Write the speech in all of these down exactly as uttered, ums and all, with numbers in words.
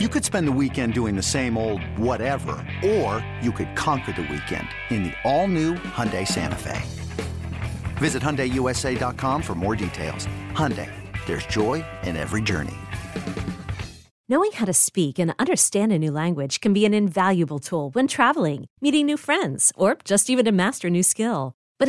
You could spend the weekend doing the same old whatever, or you could conquer the weekend in the all-new Hyundai Santa Fe. Visit Hyundai U S A dot com for more details. Hyundai, there's joy in every journey. Knowing how to speak and understand a new language can be an invaluable tool when traveling, meeting new friends, or just even to master a new skill. But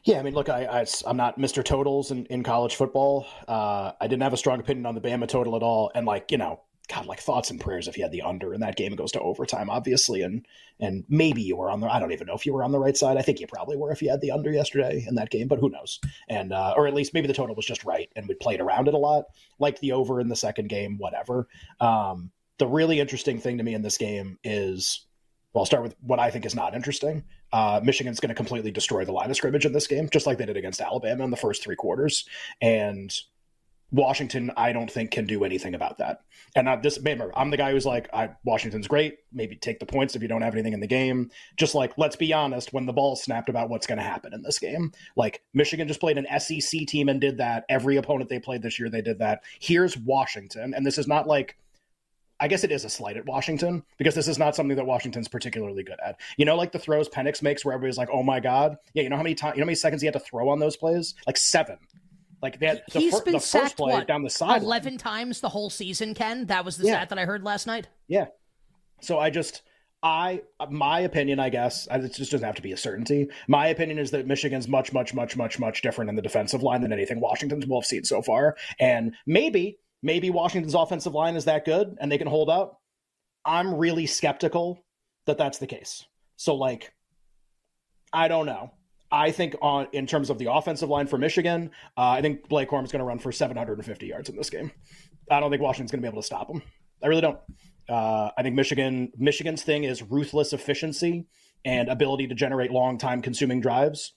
Yeah, I mean, look, I, I, I'm not Mister Totals in, in college football. Uh, I didn't have a strong opinion on the Bama total at all. And, like, you know, God, like, thoughts and prayers if you had the under in that game. It goes to overtime, obviously. And and maybe you were on the – I don't even know if you were on the right side. I think you probably were if you had the under yesterday in that game, but who knows? And uh, or at least maybe the total was just right and we played around it a lot, like the over in the second game, whatever. Um, the really interesting thing to me in this game is – well, I'll start with what I think is not interesting. Uh, Michigan's going to completely destroy the line of scrimmage in this game, just like they did against Alabama in the first three quarters. And – Washington, I don't think, can do anything about that. And I just remember, I'm the guy who's like, I, Washington's great. Maybe take the points if you don't have anything in the game. Just like, let's be honest, when the ball snapped about what's going to happen in this game. Like, Michigan just played an S E C team and did that. Every opponent they played this year, they did that. Here's Washington. And this is not like, I guess it is a slight at Washington, because this is not something that Washington's particularly good at. You know, like the throws Penix makes where everybody's like, oh my God. Yeah, you know how many times, you know how many seconds he had to throw on those plays? Like seven. Like that, the, He's fir- been the sacked, first play what, down the side, eleven line. Times the whole season. Ken, that was the yeah. stat that I heard last night. Yeah. So I just, I, my opinion, I guess, it just doesn't have to be a certainty. My opinion is that Michigan's much, much, much, much, much different in the defensive line than anything Washington's will have seen so far, and maybe Maybe Washington's offensive line is that good and they can hold up. I'm really skeptical that that's the case. So, like, I don't know. I think on in terms of the offensive line for Michigan, uh, I think Blake Corum is going to run for seven hundred fifty yards in this game. I don't think Washington's going to be able to stop him. I really don't. Uh, I think Michigan Michigan's thing is ruthless efficiency and ability to generate long time-consuming drives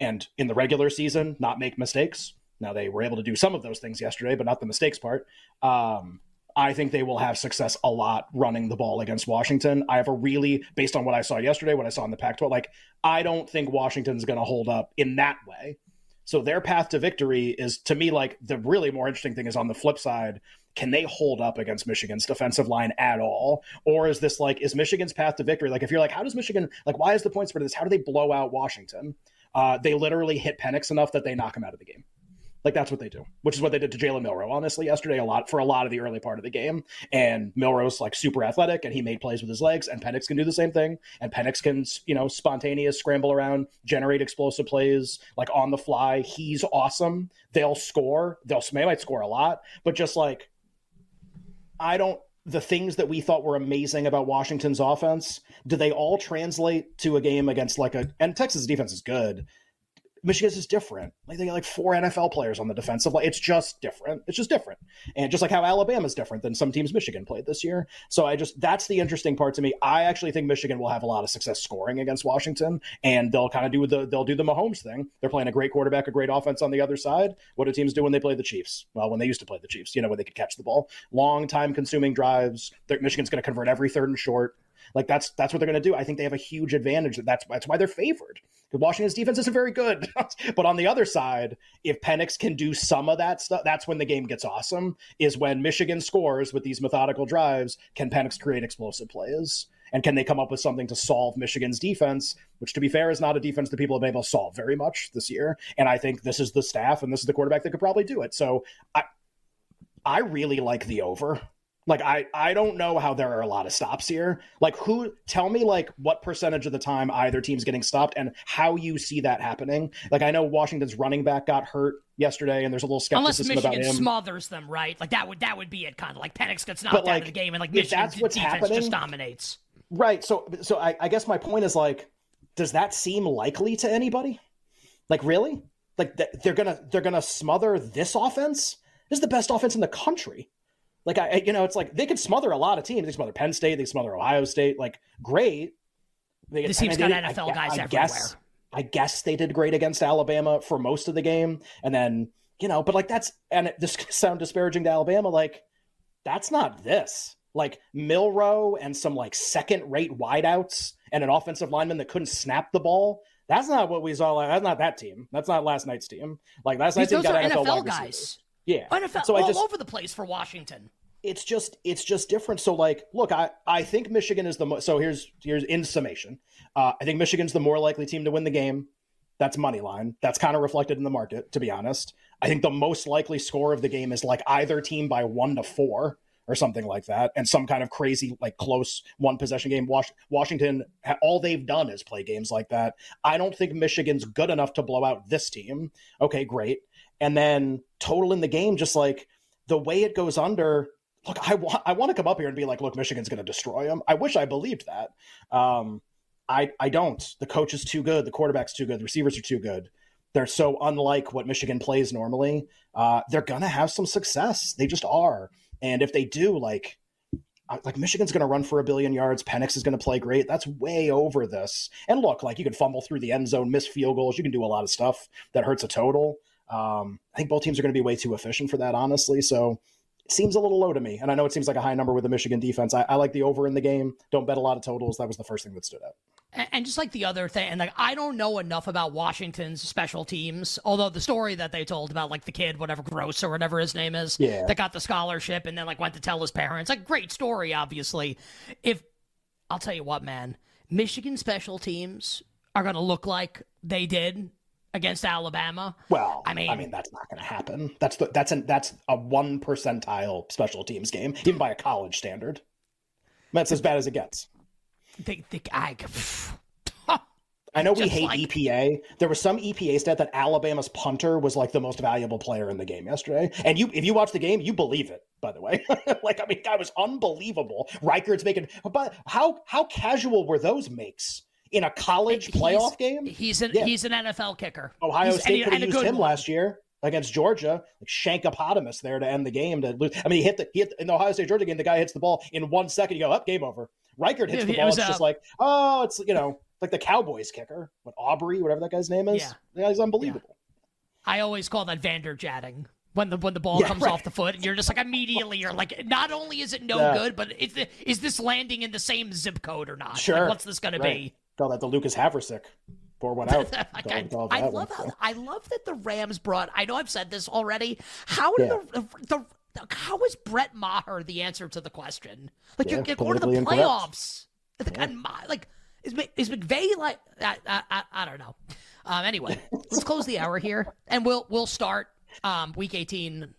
and in the regular season not make mistakes. Now, they were able to do some of those things yesterday, but not the mistakes part. Um, I think they will have success a lot running the ball against Washington. I have a really, based on what I saw yesterday, what I saw in the Pac twelve, like, I don't think Washington's going to hold up in that way. So their path to victory is, to me, like, the really more interesting thing is on the flip side, can they hold up against Michigan's defensive line at all? Or is this like, is Michigan's path to victory? Like, if you're like, how does Michigan, like, why is the point spread of this? How do they blow out Washington? Uh, they literally hit Penix enough that they knock him out of the game. Like, that's what they do, which is what they did to Jalen Milroe, honestly, yesterday, a lot for a lot of the early part of the game. And Milroe's, like, super athletic, and he made plays with his legs, and Penix can do the same thing. And Penix can, you know, spontaneous scramble around, generate explosive plays, like, on the fly. He's awesome. They'll score. They'll, they might score a lot, but just, like, I don't – the things that we thought were amazing about Washington's offense, do they all translate to a game against, like, a – and Texas defense is good – Michigan's is different. Like, they got like four N F L players on the defensive line. It's just different. It's just different. And just like how Alabama's different than some teams Michigan played this year. So I just, that's the interesting part to me. I actually think Michigan will have a lot of success scoring against Washington, and they'll kind of do the, they'll do the Mahomes thing. They're playing a great quarterback, a great offense on the other side. What do teams do when they play the Chiefs? Well, when they used to play the Chiefs, you know, when they could catch the ball, long time consuming drives. Michigan's going to convert every third and short. Like, that's that's what they're going to do. I think they have a huge advantage. That's, that's why they're favored. Because Washington's defense isn't very good. But on the other side, if Penix can do some of that stuff, that's when the game gets awesome, is when Michigan scores with these methodical drives. Can Penix create explosive plays? And can they come up with something to solve Michigan's defense, which, to be fair, is not a defense that people have been able to solve very much this year. And I think this is the staff and this is the quarterback that could probably do it. So I, I really like the over. Like, I, I don't know how there are a lot of stops here. Like, who, tell me, like, what percentage of the time either team's getting stopped and how you see that happening. Like, I know Washington's running back got hurt yesterday, and there's a little skepticism about him. Unless Michigan smothers them, right? Like, that would that would be it, kind of. Like, Penix gets knocked but, like, out of the game, and, like, Michigan's defense just dominates. Right. So, so I, I guess my point is, like, does that seem likely to anybody? Like, really? Like, th- they're gonna they're gonna smother this offense? This is the best offense in the country. Like, I, you know, it's like they could smother a lot of teams. They smother Penn State. They smother Ohio State. Like, great. They, this team's got N F L I, guys I, I everywhere. Guess, I guess they did great against Alabama for most of the game. And then, you know, but like that's, and it, this sound disparaging to Alabama, like that's not this. Like Milroe and some like second-rate wideouts and an offensive lineman that couldn't snap the ball. That's not what we saw. Like, that's not that team. That's not last night's team. Like last night's team got N F L guys. Receivers. Yeah, N F L, so all I just, over the place for Washington. It's just it's just different. So like, look, I, I think Michigan is the mo- so here's here's in summation. Uh, I think Michigan's the more likely team to win the game. That's money line. That's kind of reflected in the market, to be honest. I think the most likely score of the game is like either team by one to four or something like that, and some kind of crazy like close one possession game. Was- Washington, all they've done is play games like that. I don't think Michigan's good enough to blow out this team. Okay, great. And then total in the game, just like the way it goes under, look, I want, I want to come up here and be like, look, Michigan's going to destroy them. I wish I believed that. Um, I, I don't, the coach is too good. The quarterback's too good. The receivers are too good. They're so unlike what Michigan plays normally. Uh, they're going to have some success. They just are. And if they do, like, like Michigan's going to run for a billion yards. Penix is going to play great. That's way over this. And look, like you can fumble through the end zone, miss field goals. You can do a lot of stuff that hurts a total. Um, I think both teams are going to be way too efficient for that, honestly. So it seems a little low to me. And I know it seems like a high number with the Michigan defense. I, I like the over in the game. Don't bet a lot of totals. That was the first thing that stood out. And, and just like the other thing, and like, I don't know enough about Washington's special teams, although the story that they told about like the kid, whatever Gross or whatever his name is, yeah. that got the scholarship and then like went to tell his parents, like great story, obviously. If I'll tell you what, man, Michigan special teams are going to look like they did against Alabama. Well, I mean, I mean that's not going to happen. That's the, that's an, that's a one percentile special teams game, even by a college standard. That's as bad as it gets. They, they, I, I know we hate like- E P A. There was some E P A stat that Alabama's punter was like the most valuable player in the game yesterday. And you, if you watch the game, you believe it, by the way. Like, I mean, that was unbelievable. Reichard's making, but how, how casual were those makes? In a college playoff he's, game? He's an yeah. he's an N F L kicker. Ohio he's, State could have used him one. last year against Georgia. Like Shankopotamus there to end the game. To lose. I mean, he hit the he hit, in the Ohio State Georgia game, the guy hits the ball in one second. You go, up, oh, game over. Reichard hits yeah, the ball. It was, it's uh, just like, oh, it's, you know, like the Cowboys kicker. What, Aubrey, whatever that guy's name is. Yeah, yeah he's unbelievable. Yeah. I always call that Vander Jatting. When the when the ball yeah, comes right. off the foot, and you're just like, immediately, you're like, not only is it no yeah. good, but is, the, is this landing in the same zip code or not? Sure. Like, what's this going right. to be? Call that the Lucas Haversick. Pour one out. Like I, I love one, how, so. I love that the Rams brought, I know I've said this already, how did yeah. the, the how is Brett Maher the answer to the question? Like, yeah, you're going to the playoffs. Like, yeah. like is, is McVay like, I, I, I don't know. Um, anyway, let's close the hour here, and we'll we'll start Um, week eighteen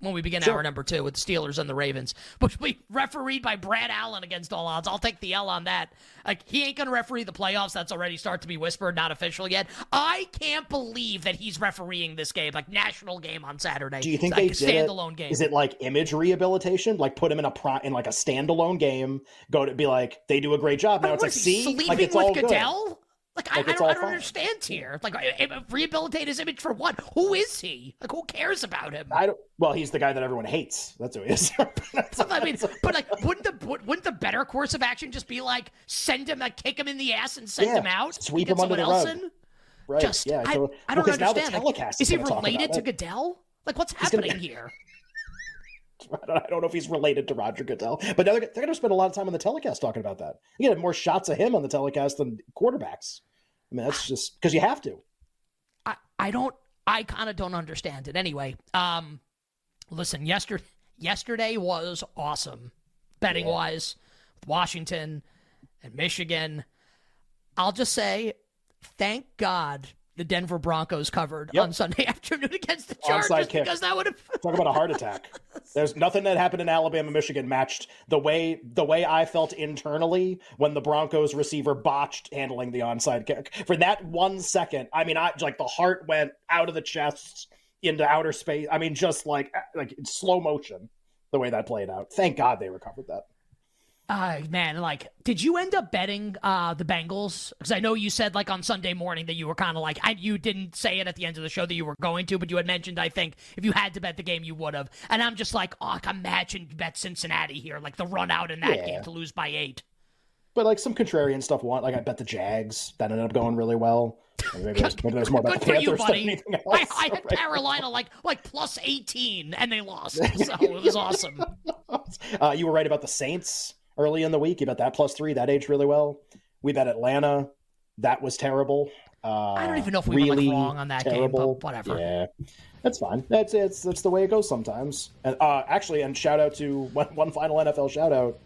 when we begin sure. hour number two with the Steelers and the Ravens, which we refereed by Brad Allen against all odds. I'll take the L on that. Like, he ain't going to referee the playoffs. That's already start to be whispered, not official yet. I can't believe that he's refereeing this game, like national game on Saturday. Do you think it's they like a did standalone it? Game? Is it like image rehabilitation? Like put him in a pro, in like a standalone game, go to be like, they do a great job. But now it's like, see, sleeping like it's with all Goodell? Good. Like, like I, I don't, I don't understand here. Like, rehabilitate his image for what? Who is he? Like, who cares about him? I don't. Well, he's the guy that everyone hates. That's who he is. So, I mean, but like, wouldn't the wouldn't the better course of action just be like send him, like kick him in the ass and send yeah, him out, sweep him under the rug? In? Right. Just, yeah. So, I, I don't understand. Like, is he related to Goodell? Like, what's he's happening gonna... here? I don't know if he's related to Roger Goodell, but now they're, they're going to spend a lot of time on the telecast talking about that. You get more shots of him on the telecast than quarterbacks. I mean, that's just because you have to. I, I don't, I kind of don't understand it anyway. Um, listen, yesterday, yesterday was awesome betting yeah. wise, with Washington and Michigan. I'll just say, thank God the Denver Broncos covered yep. on Sunday afternoon against the Chargers, because that would have talk about a heart attack. There's nothing that happened in Alabama, Michigan matched the way the way I felt internally when the Broncos receiver botched handling the onside kick for that one second. I mean, I like the heart went out of the chest into outer space. I mean, just like like in slow motion, the way that played out. Thank God they recovered that. Uh, man, like, did you end up betting uh, the Bengals? Because I know you said, like, on Sunday morning that you were kind of like, I, you didn't say it at the end of the show that you were going to, but you had mentioned, I think, if you had to bet the game, you would have. And I'm just like, oh, imagine you bet Cincinnati here, like the run out in that yeah. game to lose by eight. But, like, some contrarian stuff, want, like, I bet the Jags. That ended up going really well. Maybe there's, maybe there's more about good the Panthers than anything else. I, I had right? Carolina like like plus eighteen, and they lost, so it was awesome. Uh, you were right about the Saints. Early in the week, you bet that plus three. That aged really well. We bet Atlanta. That was terrible. Uh, I don't even know if we really were like wrong on that terrible. game, but whatever. Yeah, that's fine. That's it's that's the way it goes sometimes. And uh, actually, and shout out to one, one final N F L shout out.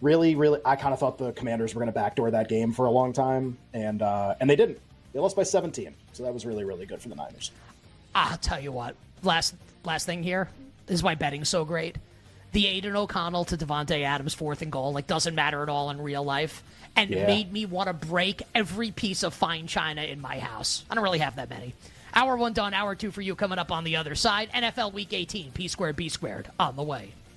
Really, really, I kind of thought the Commanders were going to backdoor that game for a long time, and uh, and they didn't. They lost by seventeen, so that was really, really good for the Niners. I'll tell you what. Last last thing here. This is why betting's so great. The Aiden O'Connell to Devontae Adams fourth and goal, like, doesn't matter at all in real life, and yeah. made me want to break every piece of fine china in my house. I don't really have that many. Hour one done, hour two for you coming up on the other side. N F L Week eighteen, P squared, B squared on the way.